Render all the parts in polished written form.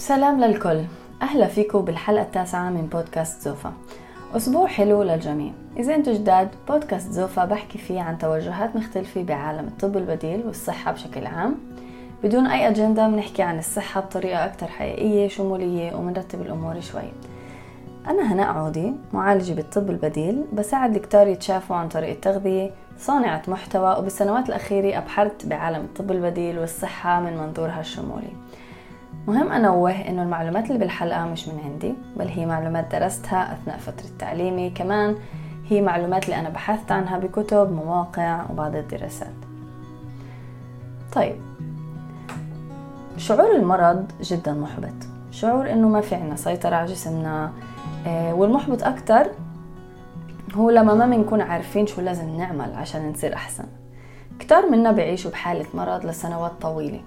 سلام للكل، أهلا فيكم بالحلقة التاسعة من بودكاست زوفا. أسبوع حلو للجميع. إذا أنتوا جداد، بودكاست زوفا بحكي فيه عن توجهات مختلفة بعالم الطب البديل والصحة بشكل عام، بدون أي أجندة. بنحكي عن الصحة بطريقة أكثر حقيقية شمولية ومنرتب الأمور شوي. أنا هناء عودي، معالجة بالطب البديل، بساعد الكتار يتشافوا عن طريق التغذية، صانعة محتوى، وبالسنوات الأخيرة أبحرت بعالم الطب البديل والصحة من منظورها الشمولي. مهم أنوه إنه المعلومات اللي بالحلقة مش من عندي، بل هي معلومات درستها أثناء فترة تعليمي، كمان هي معلومات اللي أنا بحثت عنها بكتب ومواقع وبعض الدراسات. طيب، شعور المرض جدا محبط، شعور إنه ما في عنا سيطرة على جسمنا، والمحبط أكتر هو لما ما بنكون عارفين شو لازم نعمل عشان نصير أحسن. كتار منا بعيشوا بحالة مرض لسنوات طويلة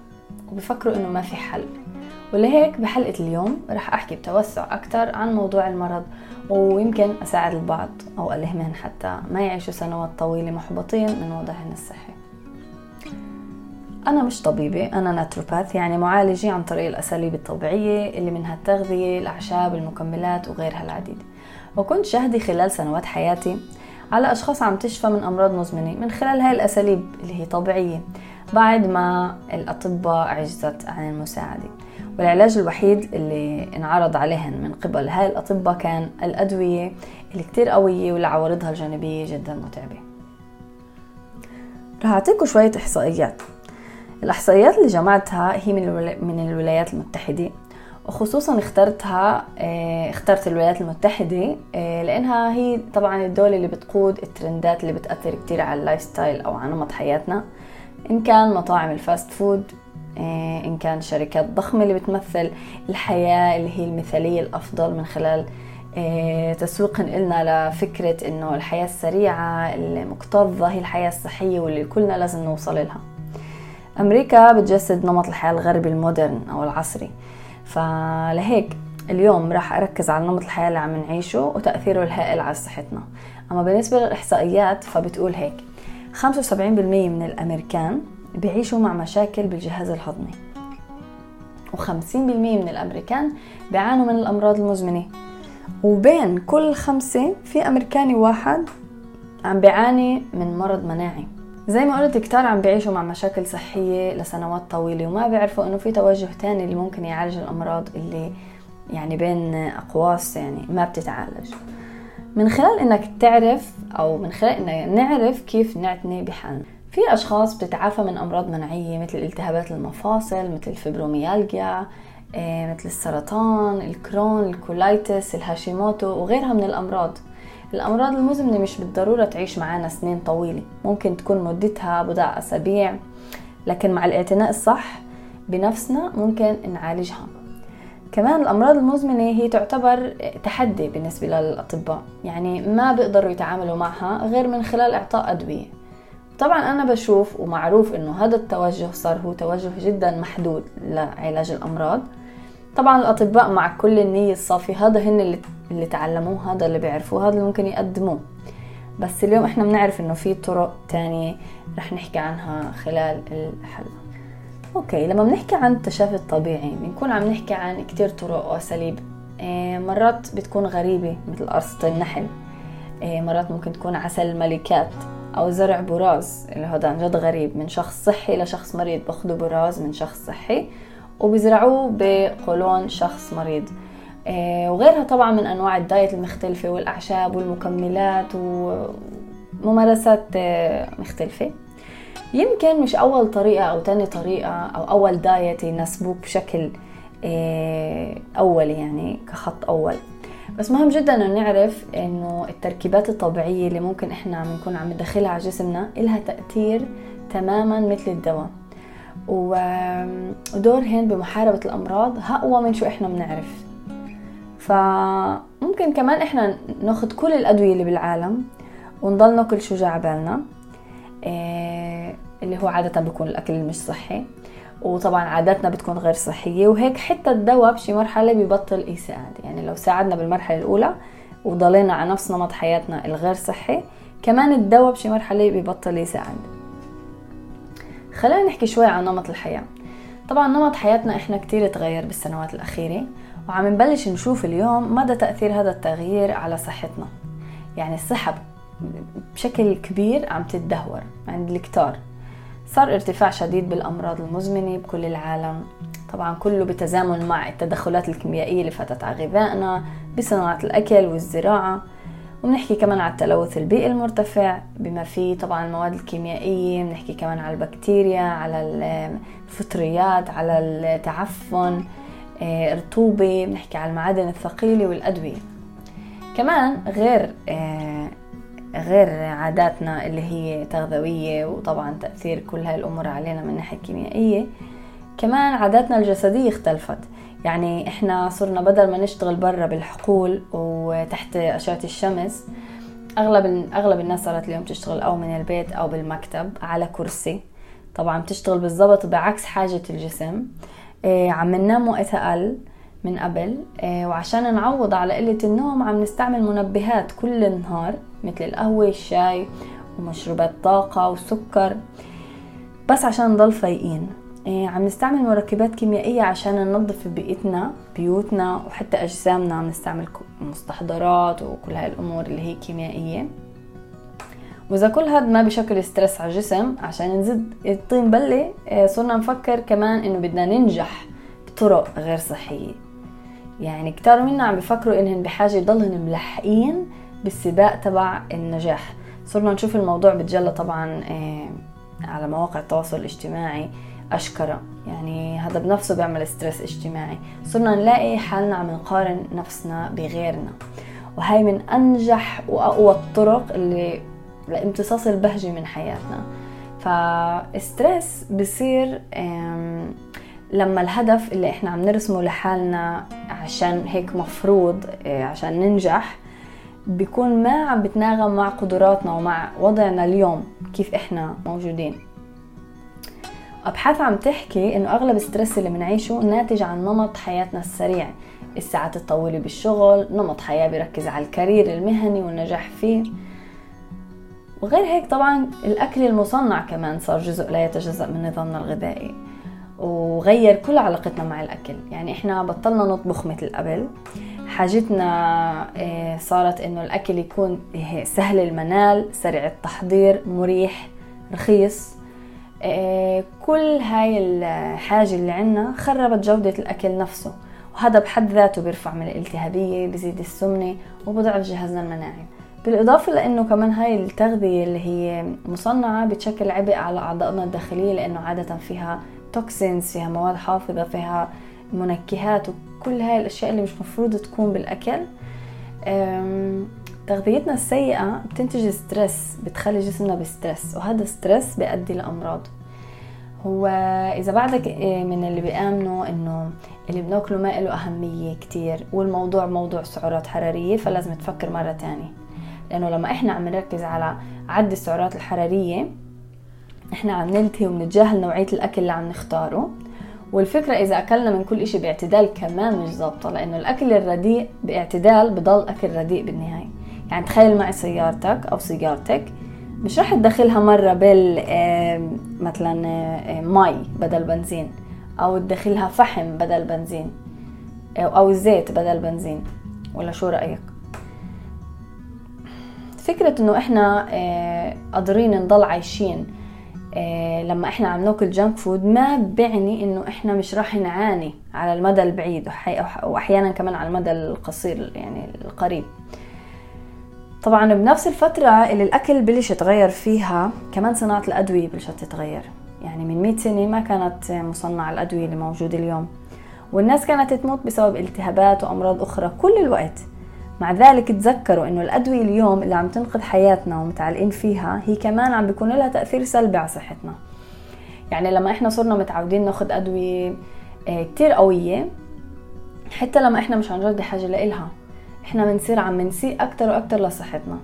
وبفكروا إنه ما في حل، ولهيك بحلقة اليوم رح أحكي بتوسع أكتر عن موضوع المرض، ويمكن أساعد البعض أو ألهمهم حتى ما يعيشوا سنوات طويلة محبطين من وضعهم الصحي. أنا مش طبيبة، أنا ناتروباث، يعني معالجة عن طريق الأساليب الطبيعية اللي منها التغذية، الأعشاب، المكملات وغيرها العديد. وكنت شاهدي خلال سنوات حياتي على أشخاص عم تشفى من أمراض مزمنة من خلال هاي الأساليب اللي هي طبيعية، بعد ما الأطباء عجزت عن المساعدة. والعلاج الوحيد اللي انعرض عليهن من قبل هاي الأطباء كان الأدوية اللي كتير قوية واللي عوارضها الجانبية جدا متعبة. رح أعطيكم شوية إحصائيات. الإحصائيات اللي جمعتها هي من الولايات المتحدة، وخصوصا اخترت الولايات المتحدة لأنها هي طبعا الدولة اللي بتقود الترندات اللي بتأثر كتير على اللايف ستايل أو على نمط حياتنا، إن كان مطاعم الفاست فود، إن كان شركات ضخمة اللي بتمثل الحياة اللي هي المثالية الأفضل من خلال تسويق إلنا لفكرة إنه الحياة السريعة المكتظة هي الحياة الصحية واللي كلنا لازم نوصل لها. أمريكا بتجسد نمط الحياة الغربي المودرن أو العصري، فلهيك اليوم راح أركز على نمط الحياة اللي عم نعيشه وتأثيره الهائل على صحتنا. أما بالنسبة للإحصائيات فبتقول هيك: 75% من الأمريكان بيعيشوا مع مشاكل بالجهاز الهضمي، و50% من الأمريكان بيعانوا من الأمراض المزمنة، وبين كل 5 في أمريكاني واحد عم بيعاني من مرض مناعي. زي ما قلت، كتار عم بيعيشوا مع مشاكل صحية لسنوات طويلة وما بيعرفوا إنه في توجه تاني اللي ممكن يعالج الأمراض اللي يعني بين أقواس، يعني ما بتتعالج. من خلال إنك تعرف، أو من خلال إننا نعرف كيف نعتني بحالنا. في أشخاص بتتعافى من أمراض مناعية مثل التهابات المفاصل، مثل الفبروميالجيا، مثل السرطان، الكرون، الكولايتس، الهاشيموتو وغيرها من الأمراض. الأمراض المزمنة مش بالضرورة تعيش معانا سنين طويلة، ممكن تكون مدتها بضع أسابيع، لكن مع الاعتناء الصح بنفسنا ممكن نعالجها. كمان الأمراض المزمنة هي تعتبر تحدي بالنسبة للأطباء، يعني ما بيقدروا يتعاملوا معها غير من خلال إعطاء أدوية. طبعا أنا بشوف ومعروف إنه هذا التوجه صار هو توجه جدا محدود لعلاج الأمراض. طبعا الأطباء مع كل النية الصافية، هذا هن اللي تعلموه، هذا اللي بيعرفوه، هذا اللي ممكن يقدموه. بس اليوم احنا بنعرف إنه في طرق تانية رح نحكي عنها خلال الحلقة. اوكي، لما بنحكي عن التشافي الطبيعي بنكون عم نحكي عن كتير طرق واساليب، مرات بتكون غريبه مثل قرصه النحل، مرات ممكن تكون عسل الملكات او زرع براز، اللي هذا عن جد غريب، من شخص صحي لشخص مريض باخذوا براز من شخص صحي وبزرعوه بقولون شخص مريض، وغيرها طبعا من انواع الدايت المختلفه والاعشاب والمكملات وممارسات مختلفه. يمكن مش أول طريقة أو تاني طريقة أو أول دايت يناسبوك بشكل أولي، يعني كخط أول، بس مهم جدا أن نعرف أنه التركيبات الطبيعية اللي ممكن إحنا بنكون عم ندخلها على جسمنا إلها تأثير تماما مثل الدواء، ودورهن بمحاربة الأمراض أقوى من شو إحنا بنعرف. فممكن كمان إحنا ناخد كل الأدوية اللي بالعالم ونضل ناكل شو جا عبالنا، اللي هو عادة بيكون الأكل مش صحي، وطبعا عاداتنا بتكون غير صحية، وهيك حتى الدواء بشي مرحلة بيبطل يساعد. يعني لو ساعدنا بالمرحلة الأولى وضلينا على نفس نمط حياتنا الغير صحي، كمان الدواء بشي مرحلة بيبطل يساعد. خلينا نحكي شوي عن نمط الحياة. طبعا نمط حياتنا احنا كتير تغير بالسنوات الأخيرة، وعم نبلش نشوف اليوم مدى تأثير هذا التغيير على صحتنا. يعني الصحة بشكل كبير عم تتدهور عند الكتار، صار ارتفاع شديد بالأمراض المزمنة بكل العالم، طبعا كله بتزامن مع التدخلات الكيميائية اللي فاتت على غذائنا بصناعة الأكل والزراعة، وبنحكي كمان على التلوث البيئي المرتفع بما فيه طبعا المواد الكيميائية، بنحكي كمان على البكتيريا، على الفطريات، على التعفن، رطوبة، بنحكي على المعادن الثقيلة والأدوية. كمان غير عاداتنا اللي هي تغذوية، وطبعا تأثير كل هاي الأمور علينا من ناحية كيميائية، كمان عاداتنا الجسدية اختلفت. يعني احنا صرنا بدل ما نشتغل برا بالحقول وتحت أشعة الشمس، اغلب الناس صارت اليوم تشتغل او من البيت او بالمكتب على كرسي، طبعا بتشتغل بالضبط بعكس حاجة الجسم. عم ننام وقت اقل من قبل، وعشان نعوض على قلة النوم عم نستعمل منبهات كل النهار مثل القهوة الشاي ومشروبات طاقة والسكر بس عشان نضل فايقين. عم نستعمل مركبات كيميائية عشان ننظف بيئتنا بيوتنا وحتى أجسامنا، عم نستعمل مستحضرات وكل هاي الأمور اللي هي كيميائية، وإذا كل هذا ما بشكل ستريس على الجسم عشان نزيد الطين بلة، صرنا نفكر كمان إنه بدنا ننجح بطرق غير صحية. يعني كتار منا عم بفكروا إنهم بحاجة يضلهم ملحقين بالسباق تبع النجاح. صرنا نشوف الموضوع بتجلى طبعا على مواقع التواصل الاجتماعي أشكرا، يعني هذا بنفسه بيعمل ستريس اجتماعي. صرنا نلاقي حالنا عم نقارن نفسنا بغيرنا، وهي من أنجح وأقوى الطرق اللي لامتصاص البهجة من حياتنا. فاسترس بصير لما الهدف اللي احنا عم نرسمه لحالنا عشان هيك مفروض عشان ننجح بيكون ما عم بتناغم مع قدراتنا ومع وضعنا اليوم كيف احنا موجودين. أبحاث عم تحكي إنه أغلب السترس اللي بنعيشه ناتج عن نمط حياتنا السريع، الساعات الطويلة بالشغل، نمط حياة بيركز على الكارير المهني والنجاح فيه، وغير هيك طبعا الأكل المصنع كمان صار جزء لا يتجزأ من نظامنا الغذائي وغير كل علاقتنا مع الأكل. يعني إحنا بطلنا نطبخ مثل قبل، حاجتنا صارت إنه الأكل يكون سهل المنال، سريع التحضير، مريح، رخيص. كل هاي الحاجة اللي عنا خربت جودة الأكل نفسه، وهذا بحد ذاته بيرفع من الالتهابية، بزيد السمنة وبضعف جهازنا المناعي. بالإضافة لأنه كمان هاي التغذية اللي هي مصنعة بتشكل عبء على أعضائنا الداخلية، لأنه عادة فيها توكسينز، فيها مواد حافظة، فيها منكهات، وكل هاي الأشياء اللي مش مفروض تكون بالأكل. تغذيتنا السيئة بتنتج ستريس، بتخلي جسمنا بستريس، وهذا الستريس بيؤدي لأمراض. هو إذا بعدك من اللي بيآمنوا إنه اللي بناكله ما له أهمية كتير والموضوع موضوع سعرات حرارية، فلازم تفكر مرة تانية، لأنه لما إحنا عم نركز على عد السعرات الحرارية إحنا عم ننتهي وبنتجاهل نوعية الأكل اللي عم نختاره. والفكرة إذا أكلنا من كل إشي باعتدال كمان مش ضابطة، لأنه الأكل الرديء باعتدال بضل أكل رديء بالنهاية. يعني تخيل معي سيارتك أو سيارتك، مش راح تدخلها مرة بال مثلا مي بدل بنزين، أو تدخلها فحم بدل بنزين، أو زيت بدل بنزين، ولا شو رأيك؟ فكرة إنه إحنا قادرين نضل عايشين لما إحنا عم ناكل جانك فود ما بيعني إنه إحنا مش راح نعاني على المدى البعيد، وأحيانا كمان على المدى القصير يعني القريب. طبعا بنفس الفترة اللي الأكل بلش يتغير فيها كمان صناعة الأدوية بلشت تتغير. يعني من 100 سنة ما كانت مصنع الأدوية اللي موجودة اليوم، والناس كانت تموت بسبب التهابات وأمراض أخرى كل الوقت. مع ذلك تذكروا إنه الأدوية اليوم اللي عم تنقذ حياتنا ومتعلقين فيها هي كمان عم بيكون لها تأثير سلبي على صحتنا. يعني لما إحنا صرنا متعودين ناخد أدوية كتير قوية حتى لما إحنا مش عن جد حاجة لإلها، إحنا بنصير عم نسيء أكتر وأكتر لصحتنا.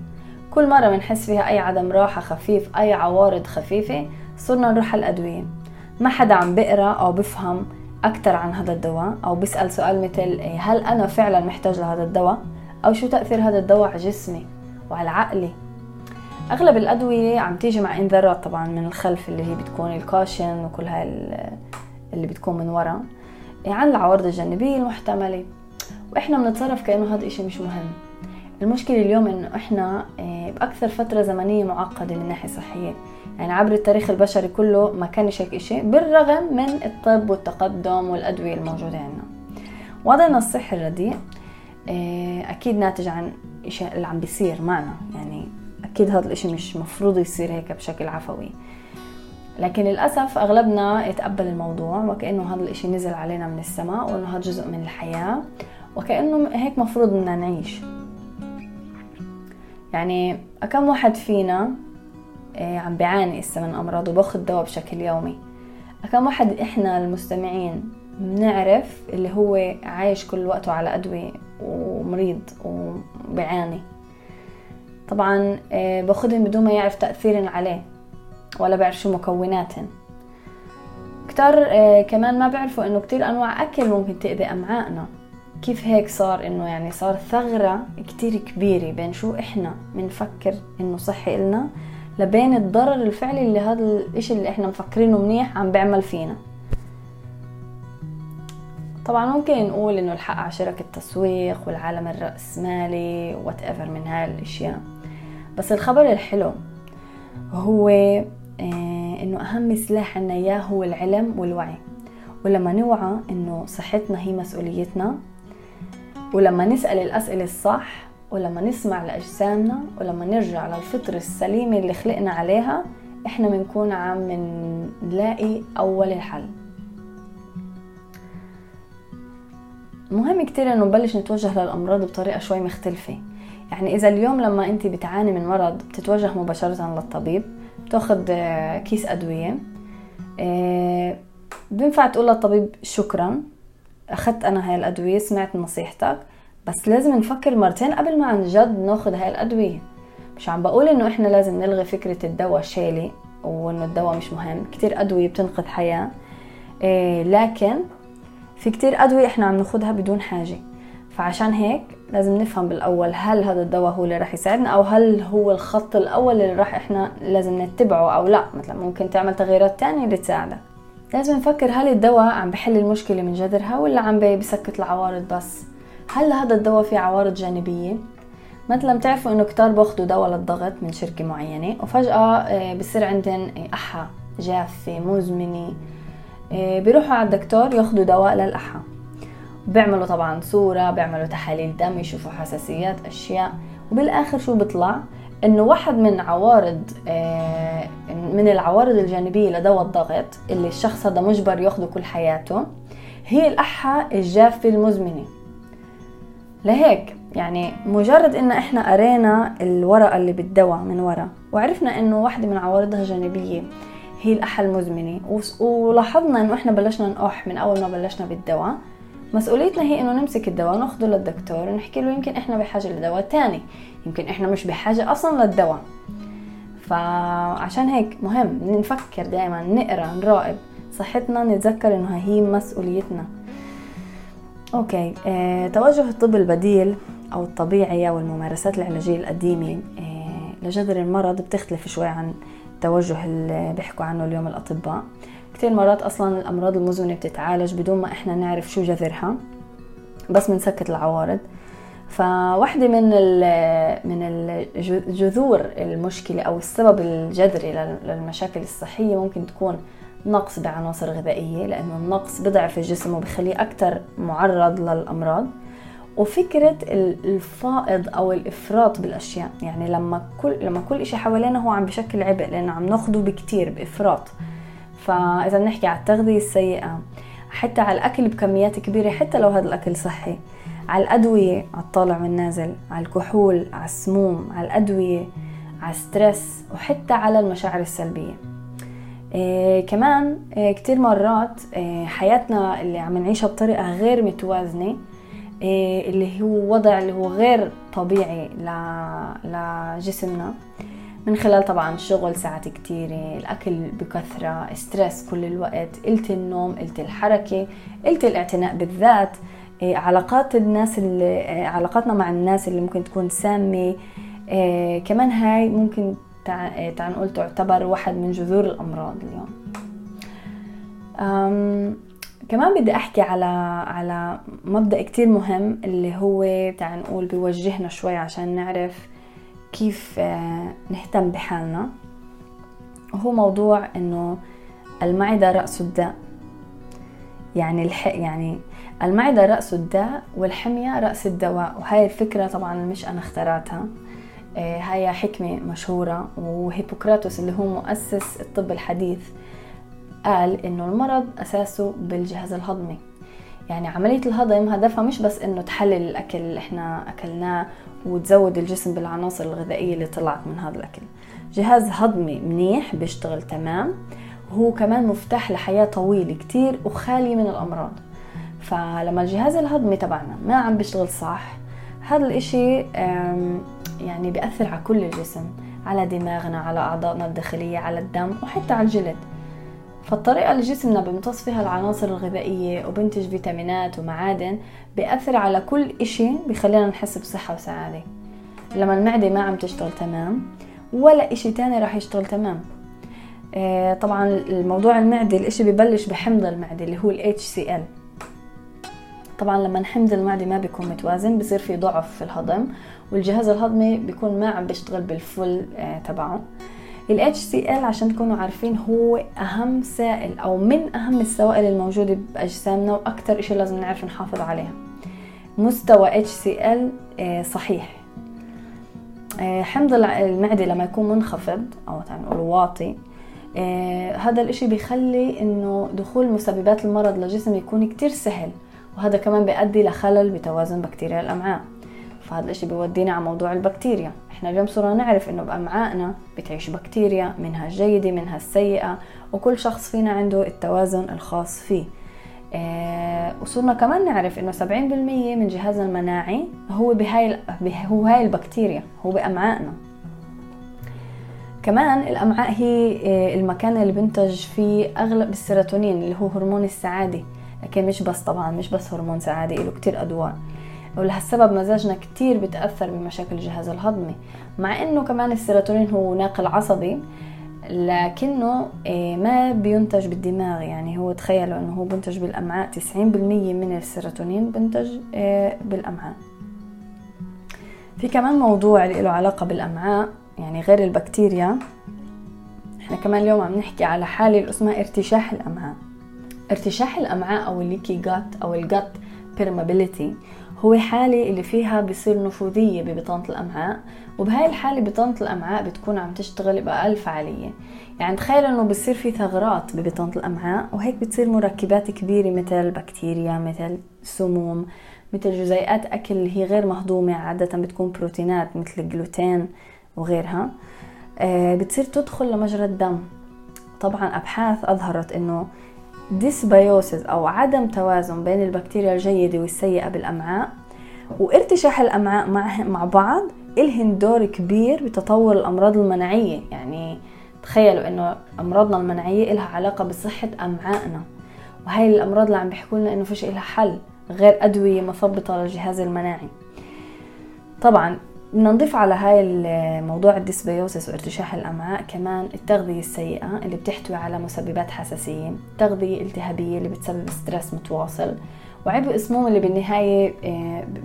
كل مرة بنحس فيها أي عدم راحة خفيف، أي عوارض خفيفة، صرنا نروح على الأدوية. ما حدا عم بقرأ أو بفهم أكتر عن هذا الدواء، أو بيسأل سؤال مثل هل أنا فعلا محتاج لهذا الدواء، أو شو تأثير هذا الدواء على جسمي وعلى عقلي. أغلب الأدوية عم تيجي مع إنذارات طبعا من الخلف اللي هي بتكون الكاشن وكل هاي اللي بتكون من ورا عن العوارض الجانبية المحتملة، واحنا بنتصرف كأنه هذا الشيء مش مهم. المشكلة اليوم انه احنا باكثر فترة زمنية معقدة من ناحية صحية، يعني عبر التاريخ البشري كله ما كانش هيك شيء، بالرغم من الطب والتقدم والأدوية الموجودة عندنا. وضعنا الصحي الرديء اكيد ناتج عن الشيء اللي عم بيصير معنا، يعني اكيد هذا الشيء مش مفروض يصير هيك بشكل عفوي، لكن للأسف أغلبنا يتقبل الموضوع وكأنه هذا الشيء نزل علينا من السماء، وأنه هذا جزء من الحياة، وكأنه هيك مفروض أننا نعيش. يعني كم واحد فينا عم بيعاني هسه من أمراض وباخذ دواء بشكل يومي؟ كم واحد إحنا المستمعين بنعرف اللي هو عايش كل وقته على أدوية ومريض وبيعاني؟ طبعا باخذهم بدون ما يعرف تأثيرهم عليه ولا بعرف شو مكوناتهم. كتار كمان ما بعرفوا انه كتير انواع اكل ممكن تأذي امعائنا. كيف هيك صار انه يعني صار ثغرة كتير كبيرة بين شو احنا منفكر انه صحي إلنا لبين الضرر الفعلي اللي هذا الاشي اللي احنا مفكرينه منيح عم بعمل فينا. طبعا ممكن نقول انه الحق على شركة التسويق والعالم الرأسمالي whatever من هالاشياء، بس الخبر الحلو هو انه اهم سلاح عنا اياه هو العلم والوعي. ولما نوعى انه صحتنا هي مسؤوليتنا، ولما نسأل الاسئلة الصح، ولما نسمع لاجسامنا، ولما نرجع للفطرة السليمة اللي خلقنا عليها، احنا بنكون عم نلاقي اول الحل. مهم كتير انه نبلش نتوجه للامراض بطريقة شوي مختلفة. يعني اذا اليوم لما انت بتعاني من مرض بتتوجه مباشرة للطبيب، بتاخد كيس ادوية، بينفع تقول للطبيب شكرا اخذت انا هاي الادوية، سمعت نصيحتك، بس لازم نفكر مرتين قبل ما عن جد ناخد هاي الادوية. مش عم بقول انه احنا لازم نلغي فكرة الدواء شالي وانه الدواء مش مهم، كتير ادوية بتنقذ حياة، لكن في كتير ادوية احنا عم ناخدها بدون حاجة. فعشان هيك لازم نفهم بالاول هل هذا الدواء هو اللي راح يساعدنا، او هل هو الخط الاول اللي راح احنا لازم نتبعه او لا، مثلا ممكن تعمل تغييرات تانية اللي تساعدك. لازم نفكر هل الدواء عم بحل المشكلة من جذرها ولا عم بيسكت العوارض بس؟ هل هذا الدواء فيه عوارض جانبية؟ مثلا بتعرفوا انه كتار باخذوا دواء للضغط من شركة معينة، وفجأة بصير عندهم احا جافة مزمنة، بيروحوا على الدكتور ياخذوا دواء للاحا، بيعملوا طبعا صورة، بيعملوا تحاليل دم، يشوفوا حساسيات أشياء، وبالآخر شو بطلع؟ إنه واحد من عوارض من العوارض الجانبية لدواء الضغط اللي الشخص هذا مجبر ياخده كل حياته هي الأحا الجافة المزمنة. لهيك يعني مجرد إن إحنا قرينا الورقة اللي بالدواء من ورا وعرفنا إنه واحدة من عوارضها جانبية هي الأحا المزمنة، ولاحظنا إنه إحنا بلشنا نقح من أول ما بلشنا بالدواء، مسؤوليتنا هي انه نمسك الدواء وناخده للدكتور ونحكي له يمكن احنا بحاجة لدواء تاني، يمكن احنا مش بحاجة اصلا للدواء. فعشان هيك مهم نفكر دائما، نقرأ، نراقب صحتنا، نتذكر انها هي مسؤوليتنا. اوكي، توجه الطب البديل او الطبيعي والممارسات العلاجية القديمة لجذر المرض بتختلف شوي عن التوجه اللي بيحكوا عنه اليوم الاطباء. كتير مرات أصلاً الأمراض المزمنة بتتعالج بدون ما إحنا نعرف شو جذرها، بس منسكت العوارض. فواحدة من الجذور المشكلة أو السبب الجذري للمشاكل الصحية ممكن تكون نقص بعناصر غذائية، لأنه النقص بضعف الجسم وبيخليه أكتر معرض للأمراض. وفكرة الفائض أو الإفراط بالأشياء، يعني لما كل إشي حوالينا هو عم بشكل عبء لأنه عم ناخده بكتير بإفراط. فإذا نحكي على التغذية السيئة، حتى على الأكل بكميات كبيرة حتى لو هذا الأكل صحي، على الأدوية، على الطالع من نازل، على الكحول، على السموم، على الأدوية، على السترس، وحتى على المشاعر السلبية. كمان كتير مرات حياتنا اللي عم نعيشها بطريقة غير متوازنة، اللي هو وضع اللي هو غير طبيعي لجسمنا، من خلال طبعا شغل ساعات كتيرة، الأكل بكثرة، ستريس كل الوقت، قلة النوم، قلة الحركة، قلة الاعتناء بالذات، علاقاتنا مع الناس اللي ممكن تكون سامة، كمان هاي ممكن تعتبر واحد من جذور الأمراض اليوم. كمان بدي احكي على مبدأ كتير مهم اللي هو بتاع نقول بيوجهنا شوي عشان نعرف كيف نهتم بحالنا، وهو موضوع انه المعدة رأس الداء. يعني المعدة رأس الداء والحمية رأس الدواء، وهي الفكرة طبعا مش انا اخترعتها، هي حكمة مشهورة، وهيبوكراتوس اللي هو مؤسس الطب الحديث قال انه المرض اساسه بالجهاز الهضمي. يعني عملية الهضم هدفها مش بس انه تحلل الاكل اللي احنا اكلناه وتزود الجسم بالعناصر الغذائية اللي طلعت من هذا الاكل. جهاز هضمي منيح بيشتغل تمام، وهو كمان مفتاح لحياة طويلة كتير وخالي من الامراض. فلما الجهاز الهضمي تبعنا ما عم بيشتغل صح، هذا الاشي يعني بيأثر على كل الجسم، على دماغنا، على اعضائنا الداخلية، على الدم، وحتى على الجلد. فالطريقة اللي جسمنا بيمتص فيها العناصر الغذائية وبنتج فيتامينات ومعادن بيأثر على كل إشي بيخلينا نحس بصحة وسعادة. لما المعدة ما عم تشتغل تمام، ولا إشي تاني راح يشتغل تمام. طبعا الموضوع المعدة الإشي ببلش بحمض المعدة اللي هو HCl. طبعا لما حمض المعدة ما بيكون متوازن بصير في ضعف في الهضم، والجهاز الهضمي بيكون ما عم بيشتغل بالفل تبعه. ال HCl عشان تكونوا عارفين هو أهم سائل أو من أهم السوائل الموجودة بأجسامنا، وأكتر إشي لازم نعرف نحافظ عليها مستوى HCl صحيح. حمض المعدة لما يكون منخفض أو نقول واطي، هذا الإشي بيخلي إنه دخول مسببات المرض للجسم يكون كتير سهل، وهذا كمان بيؤدي لخلل بتوازن بكتيريا الأمعاء. فهذا الاشي بيودينا على موضوع البكتيريا. احنا اليوم صرنا نعرف انه بامعائنا بتعيش بكتيريا، منها الجيدة منها السيئة، وكل شخص فينا عنده التوازن الخاص فيه. وصرنا كمان نعرف انه 70% من جهازنا المناعي هو هاي البكتيريا، هو بامعائنا. كمان الامعاء هي المكان اللي بنتج فيه اغلب السيروتونين اللي هو هرمون السعادة، لكن مش بس هرمون سعادة، له كتير ادوار، ولهالسبب مزاجنا كتير بتأثر بمشاكل الجهاز الهضمي. مع انه كمان السيروتونين هو ناقل عصبي، لكنه ما بينتج بالدماغ. يعني هو تخيلوا انه هو بينتج بالامعاء، 90% من السيروتونين بينتج بالامعاء. في كمان موضوع اللي له علاقة بالامعاء، يعني غير البكتيريا احنا كمان اليوم عم نحكي على حالة اللي اسمها ارتشاح الامعاء. ارتشاح الامعاء او الليكي جات او الجات permeability هو حالة اللي فيها بيصير نفوذية ببطانة الأمعاء، وبهاي الحالة ببطانة الأمعاء بتكون عم تشتغل بأقل فعالية. يعني تخيل إنه بيصير في ثغرات ببطانة الأمعاء، وهيك بتصير مركبات كبيرة مثل بكتيريا، مثل سموم، مثل جزيئات أكل اللي هي غير مهضومة، عادة بتكون بروتينات مثل الجلوتين وغيرها، بتصير تدخل لمجرى الدم. طبعا أبحاث أظهرت إنه ديسبايوسيس أو عدم توازن بين البكتيريا الجيدة والسيئة بالأمعاء وارتشاح الأمعاء مع بعض إلهن دور كبير بتطور الأمراض المناعية. يعني تخيلوا إنه أمراضنا المناعية إلها علاقة بصحة أمعائنا، وهي الأمراض اللي عم بيحكوا لنا إنه فيش إلها حل غير أدوية مثبطة للجهاز المناعي. طبعا نضيف على هاي الموضوع الديسبيوسيس وارتشاح الأمعاء كمان التغذية السيئة اللي بتحتوي على مسببات حساسية، تغذية التهابية اللي بتسبب ستريس متواصل، وعبء السموم اللي بالنهاية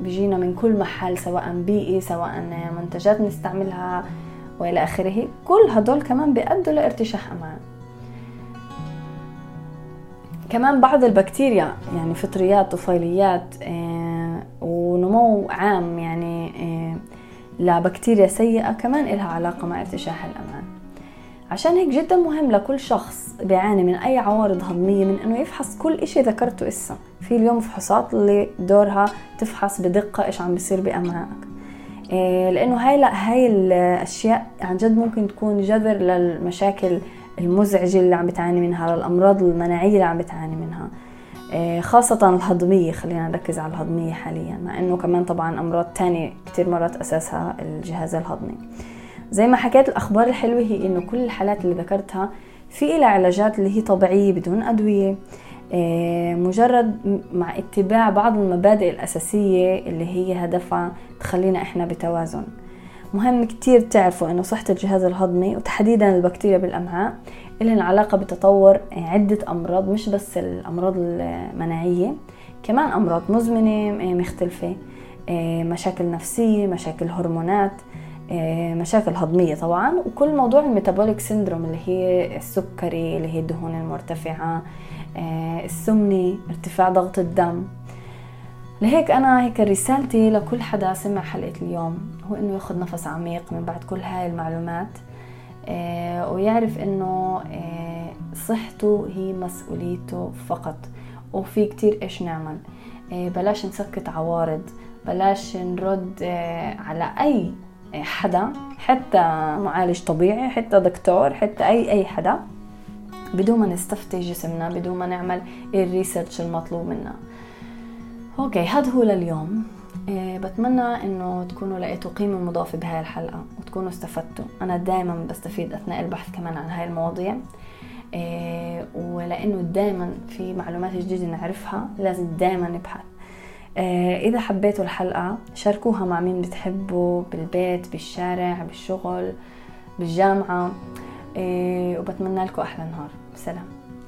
بيجينا من كل محل، سواء بيئي سواء منتجات نستعملها وإلى آخره. كل هدول كمان بيؤدوا لارتشاح أمعاء. كمان بعض البكتيريا يعني فطريات طفيليات ونمو عام يعني لبكتيريا سيئة كمان إلها علاقة مع ارتشاح الأمعاء. عشان هيك جدا مهم لكل شخص بيعاني من أي عوارض هضمية من إنه يفحص كل إشي ذكرته إسا. في اليوم فحوصات اللي دورها تفحص بدقة إيش عم بيصير بأمعائك، لأنه هاي الأشياء عن جد ممكن تكون جذر للمشاكل المزعجة اللي عم بتعاني منها، للأمراض المناعية اللي عم بتعاني منها، خاصة الهضمية. خلينا نركز على الهضمية حاليا، مع انه كمان طبعا امراض تانية كتير مرات اساسها الجهاز الهضمي. زي ما حكيت، الاخبار الحلوة هي انه كل الحالات اللي ذكرتها في إلى علاجات اللي هي طبيعية بدون ادوية، مجرد مع اتباع بعض المبادئ الاساسية اللي هي هدفها تخلينا احنا بتوازن. مهم كتير تعرفوا أنه صحة الجهاز الهضمي وتحديدا البكتيريا بالأمعاء لهن علاقة بتطور عدة أمراض، مش بس الأمراض المناعية، كمان أمراض مزمنة مختلفة، مشاكل نفسية، مشاكل هرمونات، مشاكل هضمية طبعا، وكل موضوع الميتابوليك سيندروم اللي هي السكري، اللي هي الدهون المرتفعة، السمنة، ارتفاع ضغط الدم. لهيك أنا هيك رسالتي لكل حدا سمع حلقة اليوم هو إنه ياخد نفس عميق من بعد كل هاي المعلومات، ويعرف إنه صحته هي مسؤوليته فقط، وفي كتير إيش نعمل. بلاش نسكت عوارض، بلاش نرد على أي حدا، حتى معالج طبيعي، حتى دكتور، حتى أي حدا، بدون ما نستفتي جسمنا، بدون ما نعمل الريسيرش المطلوب منا. اوكي، هذا هو لليوم. بتمنى انه تكونوا لقيتوا قيمة مضافة بهاي الحلقة وتكونوا استفدتوا. انا دائما بستفيد اثناء البحث كمان عن هاي المواضيع، ولانه دائما في معلومات جديدة نعرفها لازم دائما نبحث. اذا حبيتوا الحلقة شاركوها مع مين بتحبوا، بالبيت، بالشارع، بالشغل، بالجامعة، وبتمنى لكم احلى نهار. سلام.